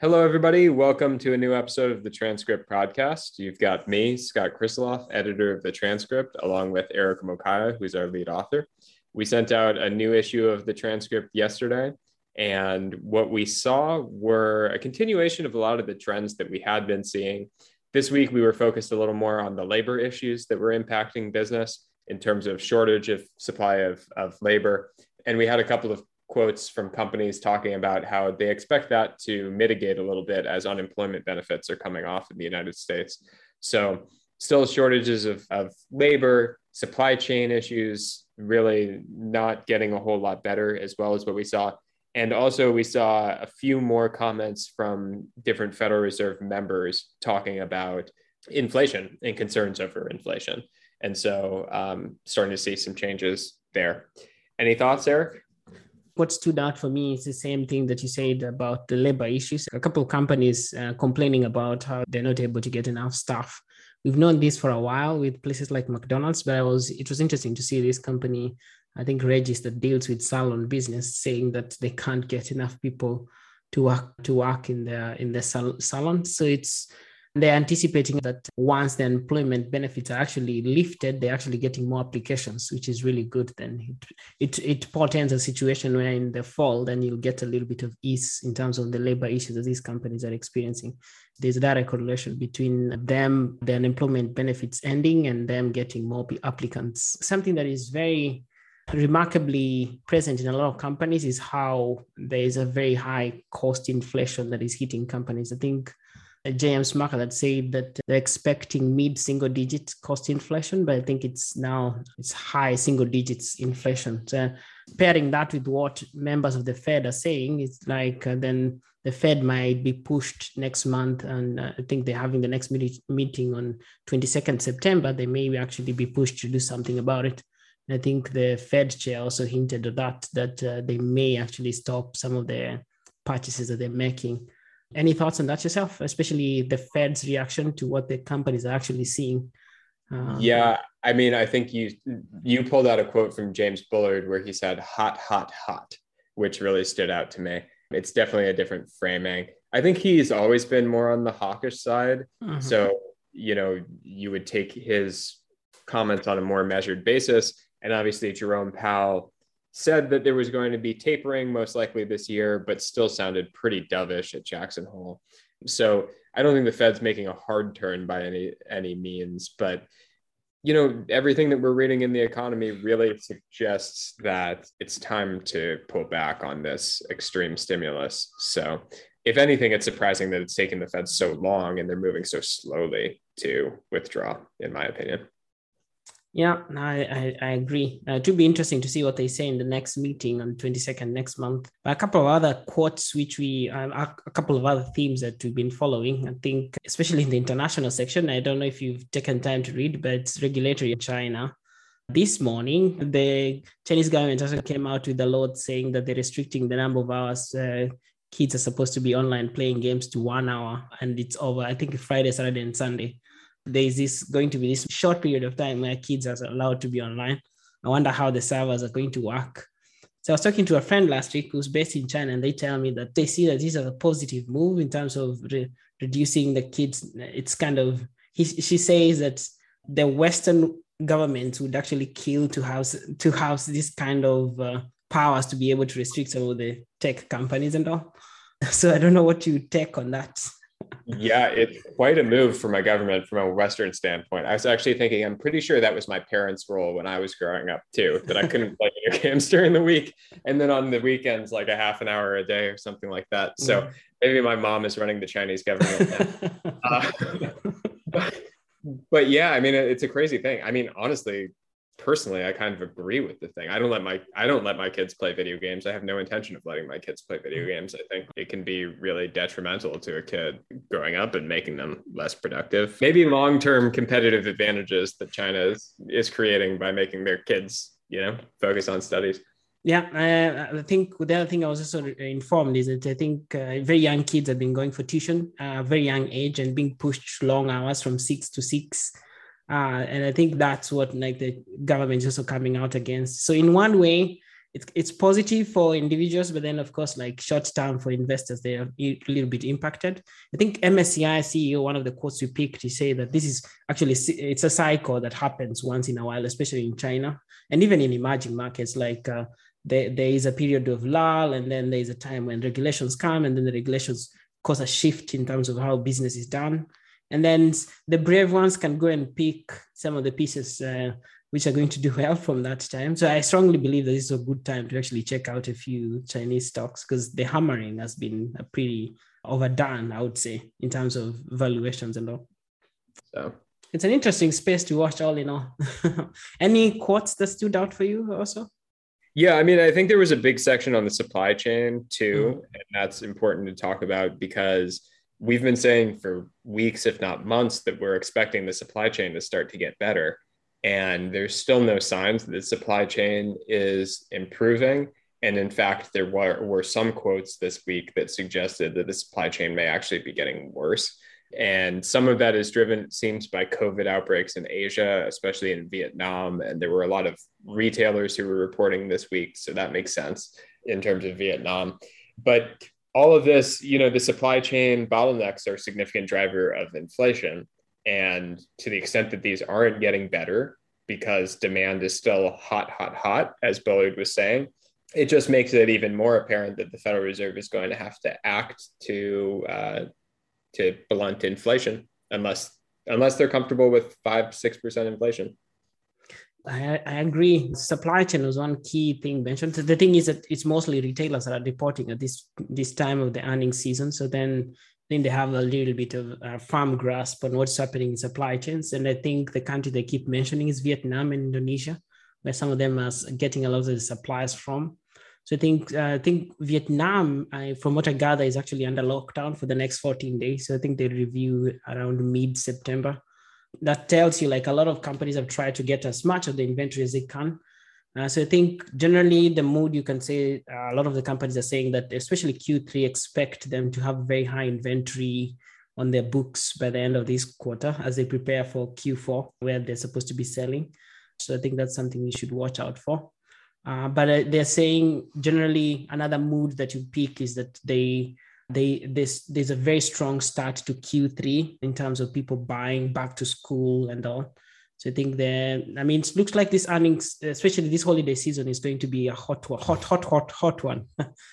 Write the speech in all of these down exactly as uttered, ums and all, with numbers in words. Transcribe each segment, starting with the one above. Hello, everybody. Welcome to a new episode of The Transcript podcast. You've got me, Scott Krisoloff, editor of The Transcript, along with Eric Mokaya, who's our lead author. We sent out a new issue of The Transcript yesterday, and what we saw were a continuation of a lot of the trends that we had been seeing. This week, we were focused a little more on the labor issues that were impacting business in terms of shortage of supply of, of labor, and we had a couple of quotes from companies talking about how they expect that to mitigate a little bit as unemployment benefits are coming off in the United States. So still shortages of, of labor, supply chain issues, really not getting a whole lot better as well as what we saw. And also we saw a few more comments from different Federal Reserve members talking about inflation and concerns over inflation. And so um, starting to see some changes there. Any thoughts, Eric? What stood out for me is the same thing that you said about the labor issues. A couple of companies uh, complaining about how they're not able to get enough staff. We've known this for a while with places like McDonald's, but I was, it was interesting to see this company, I think Regis, that deals with salon business, saying that they can't get enough people to work to work in their in their sal- salon. So it's they're anticipating that once the employment benefits are actually lifted, they're actually getting more applications, which is really good. Then it it, it portends a situation where in the fall, then you'll get a little bit of ease in terms of the labor issues that these companies are experiencing. There's a direct correlation between them, the unemployment benefits ending, and them getting more applicants. Something that is very remarkably present in a lot of companies is how there is a very high cost inflation that is hitting companies. I think J M. Smucker that said that they're expecting mid-single digit cost inflation, but I think it's now it's high single digits inflation. So pairing that with what members of the Fed are saying, it's like uh, then the Fed might be pushed next month, and uh, I think they're having the next meet- meeting on the twenty-second of September. They may actually be pushed to do something about it. And I think the Fed chair also hinted at that, that uh, they may actually stop some of the purchases that they're making. Any thoughts on that yourself, especially the Fed's reaction to what the companies are actually seeing? Um, yeah, I mean, I think you you pulled out a quote from James Bullard where he said, hot, hot, hot, which really stood out to me. It's definitely a different framing. I think he's always been more on the hawkish side. Mm-hmm. So, you know, you would take his comments on a more measured basis. And obviously, Jerome Powell said that there was going to be tapering most likely this year, but still sounded pretty dovish at Jackson Hole. So I don't think the Fed's making a hard turn by any any means, but you know, everything that we're reading in the economy really suggests that it's time to pull back on this extreme stimulus. So if anything, it's surprising that it's taken the Fed so long and they're moving so slowly to withdraw, in my opinion. Yeah, I, I, I agree. Uh, it will be interesting to see what they say in the next meeting on the twenty-second next month. A couple of other quotes, which we, uh, a couple of other themes that we've been following, I think, especially in the international section. I don't know if you've taken time to read, but it's regulatory in China. This morning, the Chinese government also came out with a law saying that they're restricting the number of hours uh, kids are supposed to be online playing games to one hour, and it's over, I think, Friday, Saturday, and Sunday. There is this going to be this short period of time where kids are allowed to be online. I wonder how the servers are going to work. So I was talking to a friend last week who's based in China, and they tell me that they see that this is a positive move in terms of re- reducing the kids. It's kind of, he, she says that the Western governments would actually kill to house, to house this kind of uh, powers to be able to restrict some of the tech companies and all. So I don't know what you take on that. Yeah, it's quite a move from a government from a Western standpoint. I was actually thinking, I'm pretty sure that was my parents' role when I was growing up too, that I couldn't play video games during the week. And then on the weekends, like a half an hour a day or something like that. So yeah. Maybe my mom is running the Chinese government. uh, but, but yeah, I mean, it's a crazy thing. I mean, honestly, personally, I kind of agree with the thing. I don't let my I don't let my kids play video games. I have no intention of letting my kids play video games. I think it can be really detrimental to a kid growing up and making them less productive. Maybe long-term competitive advantages that China is, is creating by making their kids, you know, focus on studies. Yeah, I, I think the other thing I was also informed is that I think uh, very young kids have been going for tuition, uh, very young age, and being pushed long hours from six to six. Uh, and I think that's what like the government is also coming out against. So in one way, it's it's positive for individuals, but then of course, like short term for investors, they are a little bit impacted. I think M S C I C E O, one of the quotes you picked, he said that this is actually, it's a cycle that happens once in a while, especially in China and even in emerging markets. Like uh, there, there is a period of lull, and then there is a time when regulations come, and then the regulations cause a shift in terms of how business is done. And then the brave ones can go and pick some of the pieces uh, which are going to do well from that time. So I strongly believe that this is a good time to actually check out a few Chinese stocks, because the hammering has been a pretty overdone, I would say, in terms of valuations and all. So it's an interesting space to watch all in all. Any quotes that stood out for you also? Yeah, I mean, I think there was a big section on the supply chain too, mm-hmm. and that's important to talk about, because we've been saying for weeks, if not months, that we're expecting the supply chain to start to get better. And there's still no signs that the supply chain is improving. And in fact, there were, were some quotes this week that suggested that the supply chain may actually be getting worse. And some of that is driven, it seems, by COVID outbreaks in Asia, especially in Vietnam. And there were a lot of retailers who were reporting this week. So that makes sense in terms of Vietnam. But all of this, you know, the supply chain bottlenecks are a significant driver of inflation. And to the extent that these aren't getting better because demand is still hot, hot, hot, as Bullard was saying, it just makes it even more apparent that the Federal Reserve is going to have to act to uh, to blunt inflation, unless unless they're comfortable with five, six percent inflation. I, I agree. Supply chain was one key thing mentioned. The thing is that it's mostly retailers that are reporting at this this time of the earnings season. So then then they have a little bit of a firm grasp on what's happening in supply chains. And I think the country they keep mentioning is Vietnam and Indonesia, where some of them are getting a lot of the supplies from. So I think uh, I think Vietnam, I, from what I gather, is actually under lockdown for the next fourteen days. So I think they review around mid-September. That tells you like a lot of companies have tried to get as much of the inventory as they can. Uh, so I think generally the mood, you can say uh, a lot of the companies are saying that especially Q three, expect them to have very high inventory on their books by the end of this quarter as they prepare for Q four, where they're supposed to be selling. So I think that's something you should watch out for. Uh, but uh, they're saying generally another mood that you pick is that they They, this, there's a very strong start to Q three in terms of people buying back to school and all. So I think there, I mean, it looks like this earnings, especially this holiday season, is going to be a hot one, hot, hot, hot, hot one.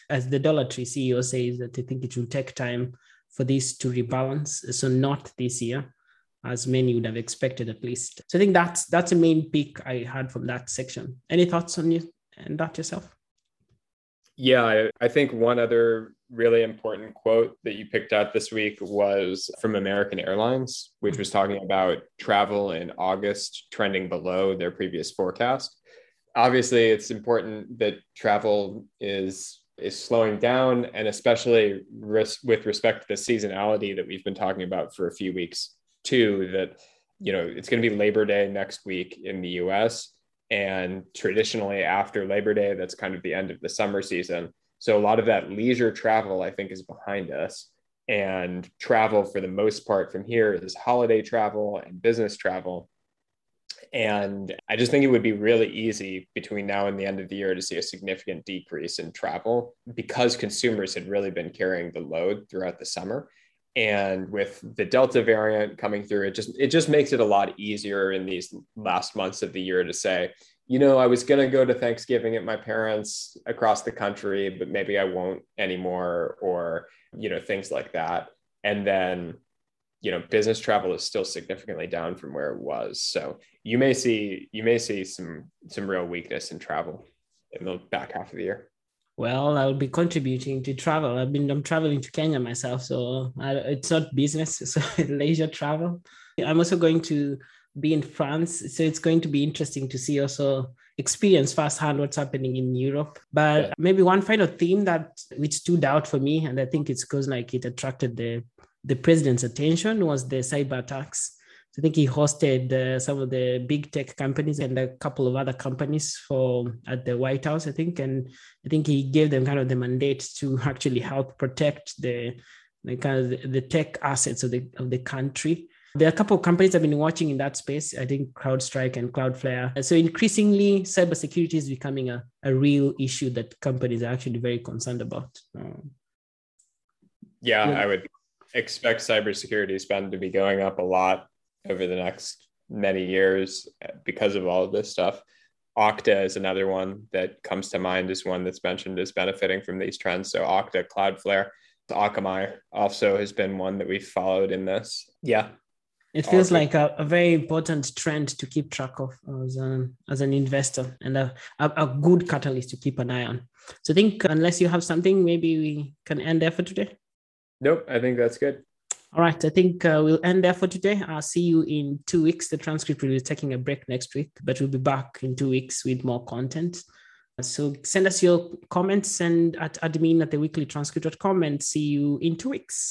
As the Dollar Tree C E O says, that they think it will take time for this to rebalance. So not this year, as many would have expected at least. So I think that's that's the main pick I had from that section. Any thoughts on you and that yourself? Yeah, I, I think one other really important quote that you picked out this week was from American Airlines, which was talking about travel in August trending below their previous forecast. Obviously, it's important that travel is is slowing down, and especially res- with respect to the seasonality that we've been talking about for a few weeks too, that, you know, it's going to be Labor Day next week in the U S, and traditionally after Labor Day, that's kind of the end of the summer season. So a lot of that leisure travel, I think, is behind us. And travel, for the most part from here, is holiday travel and business travel. And I just think it would be really easy between now and the end of the year to see a significant decrease in travel, because consumers had really been carrying the load throughout the summer. And with the Delta variant coming through, it just it just makes it a lot easier in these last months of the year to say, you know, I was going to go to Thanksgiving at my parents across the country, but maybe I won't anymore, or, you know, things like that. And then, you know, business travel is still significantly down from where it was. So you may see, you may see some, some real weakness in travel in the back half of the year. Well, I'll be contributing to travel. I've been, I'm traveling to Kenya myself, so I, it's not business, so leisure travel. I'm also going to be in France. So it's going to be interesting to see, also experience firsthand what's happening in Europe. But yeah, maybe one final theme that which stood out for me, and I think it's because like it attracted the, the president's attention, was the cyber attacks. So I think he hosted uh, some of the big tech companies and a couple of other companies for at the White House, I think. And I think he gave them kind of the mandate to actually help protect the, the kind of the, the tech assets of the of the country. There are a couple of companies I've been watching in that space. I think CrowdStrike and Cloudflare. So increasingly, cybersecurity is becoming a, a real issue that companies are actually very concerned about. Um, yeah, yeah, I would expect cybersecurity spend to be going up a lot over the next many years because of all of this stuff. Okta is another one that comes to mind as one that's mentioned as benefiting from these trends. So Okta, Cloudflare, Akamai also has been one that we've followed in this. Yeah. It feels like a, a very important trend to keep track of as an, as an investor and a, a, a good catalyst to keep an eye on. So I think unless you have something, maybe we can end there for today. Nope, I think that's good. All right, I think uh, we'll end there for today. I'll see you in two weeks. The transcript will be taking a break next week, but we'll be back in two weeks with more content. So send us your comments and at admin at the weekly transcript dot com and see you in two weeks.